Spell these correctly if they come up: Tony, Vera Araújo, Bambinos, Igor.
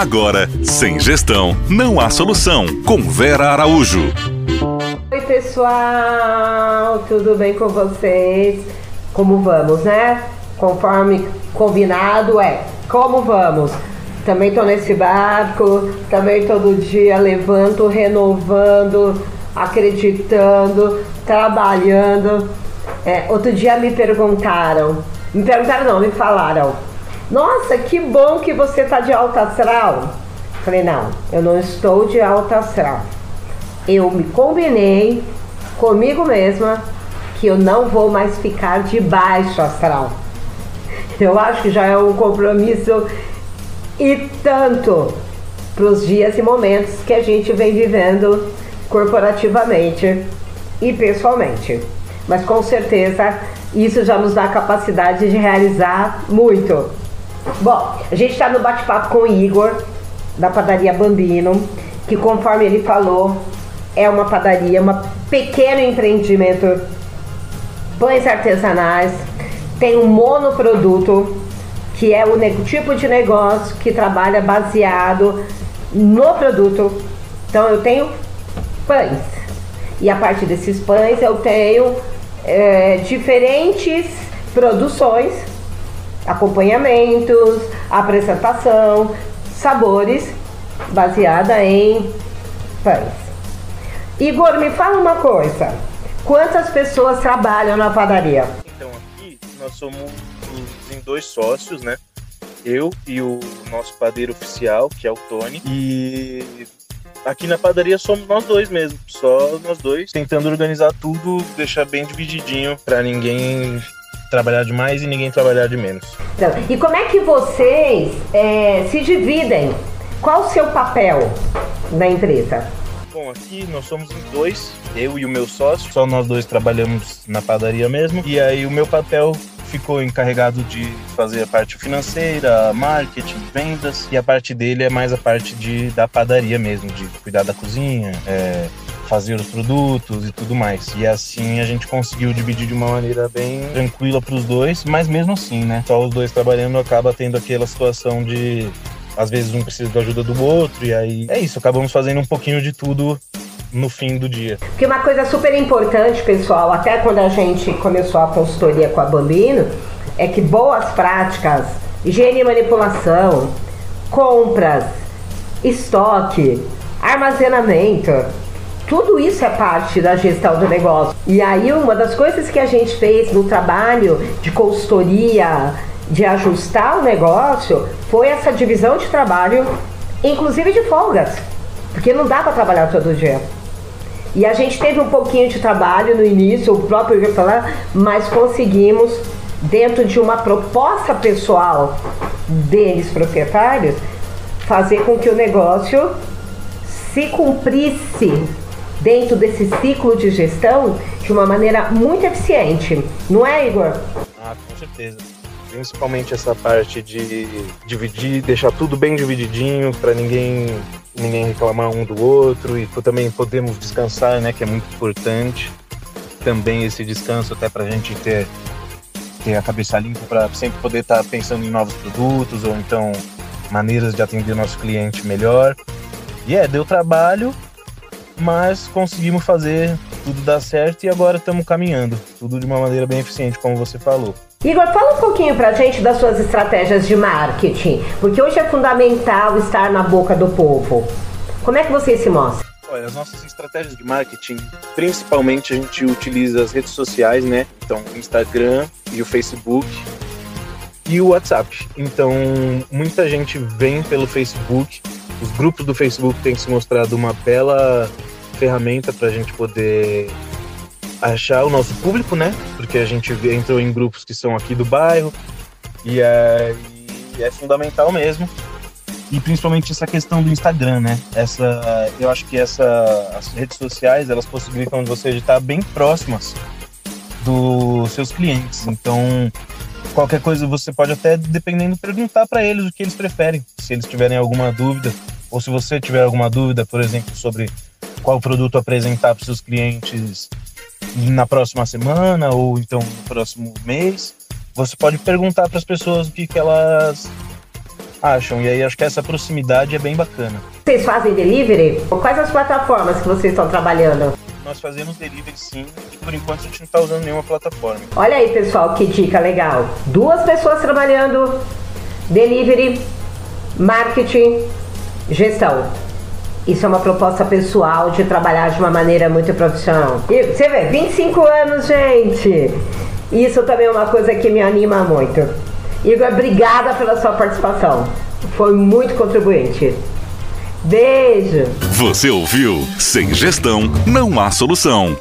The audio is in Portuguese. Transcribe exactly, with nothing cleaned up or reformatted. Agora, sem gestão, não há solução. Com Vera Araújo. Oi, pessoal, tudo bem com vocês? Como vamos, né? Conforme combinado, é como vamos. Também tô nesse barco, também todo dia levanto, renovando, acreditando, trabalhando. É, outro dia me perguntaram, me perguntaram não, me falaram: nossa, que bom que você tá de alta astral. Falei, não, eu não estou de alta astral. Eu me combinei comigo mesma que eu não vou mais ficar de baixo astral. Eu acho que já é um compromisso e tanto para os dias e momentos que a gente vem vivendo corporativamente e pessoalmente. Mas com certeza isso já nos dá a capacidade de realizar muito. Bom, a gente está no bate-papo com o Igor, da padaria Bambino, que conforme ele falou, é uma padaria, um pequeno empreendimento, pães artesanais, tem um monoproduto, que é o tipo de negócio que trabalha baseado no produto. Então eu tenho pães, e a partir desses pães eu tenho é, diferentes produções, acompanhamentos, apresentação, sabores, baseada em pães. Igor, me fala uma coisa, quantas pessoas trabalham na padaria? Então, aqui nós somos em dois sócios, né? Eu e o nosso padeiro oficial, que é o Tony, e aqui na padaria somos nós dois mesmo, só nós dois, tentando organizar tudo, deixar bem divididinho para ninguém trabalhar de mais e ninguém trabalhar de menos. Então, e como é que vocês é, se dividem? Qual o seu papel na empresa? Bom, aqui nós somos em dois, eu e o meu sócio, só nós dois trabalhamos na padaria mesmo. E aí o meu papel ficou encarregado de fazer a parte financeira, marketing, vendas. E a parte dele é mais a parte de, da padaria mesmo, de cuidar da cozinha, é, fazer os produtos e tudo mais. E assim a gente conseguiu dividir de uma maneira bem tranquila para os dois, mas mesmo assim, né? Só os dois trabalhando acaba tendo aquela situação de... às vezes um precisa da ajuda do outro, e aí é isso, acabamos fazendo um pouquinho de tudo no fim do dia. Porque uma coisa super importante, pessoal, até quando a gente começou a consultoria com a Bambino, é que boas práticas, higiene e manipulação, compras, estoque, armazenamento, tudo isso é parte da gestão do negócio. E aí uma das coisas que a gente fez no trabalho de consultoria, de ajustar o negócio, foi essa divisão de trabalho, inclusive de folgas, porque não dá para trabalhar todo dia. E a gente teve um pouquinho de trabalho no início, o próprio Igor falar, mas conseguimos, dentro de uma proposta pessoal deles, proprietários, fazer com que o negócio se cumprisse dentro desse ciclo de gestão de uma maneira muito eficiente. Não é, Igor? Ah, com certeza. Principalmente essa parte de dividir, deixar tudo bem divididinho para ninguém, ninguém reclamar um do outro, e também podemos descansar, né, que é muito importante também esse descanso, até para a gente ter, ter a cabeça limpa para sempre poder estar tá pensando em novos produtos ou então maneiras de atender o nosso cliente melhor. E é, deu trabalho, mas conseguimos fazer tudo dar certo e agora estamos caminhando, tudo de uma maneira bem eficiente, como você falou. Igor, fala um pouquinho pra gente das suas estratégias de marketing, porque hoje é fundamental estar na boca do povo. Como é que vocês se mostram? Olha, as nossas estratégias de marketing, principalmente a gente utiliza as redes sociais, né? Então, o Instagram e o Facebook e o WhatsApp. Então, muita gente vem pelo Facebook. Os grupos do Facebook têm se mostrado uma bela ferramenta para a gente poder achar o nosso público, né? Porque a gente entrou em grupos que são aqui do bairro e é, e é fundamental mesmo. E principalmente essa questão do Instagram, né? Essa, eu acho que essa, as redes sociais, elas possibilitam de você estar bem próximas dos seus clientes. Então, qualquer coisa você pode até, dependendo, perguntar para eles o que eles preferem. Se eles tiverem alguma dúvida, ou se você tiver alguma dúvida, por exemplo, sobre qual produto apresentar para os seus clientes na próxima semana ou então no próximo mês, você pode perguntar para as pessoas o que, que elas acham. E aí acho que essa proximidade é bem bacana. Vocês fazem delivery? Quais as plataformas que vocês estão trabalhando? Nós fazemos delivery sim, e por enquanto a gente não está usando nenhuma plataforma. Olha aí, pessoal, que dica legal. Duas pessoas trabalhando, delivery, marketing, gestão. Isso é uma proposta pessoal de trabalhar de uma maneira muito profissional. E você vê, vinte e cinco anos, gente! Isso também é uma coisa que me anima muito. Igor, obrigada pela sua participação. Foi muito contribuinte. Beijo! Você ouviu? Sem gestão, não há solução.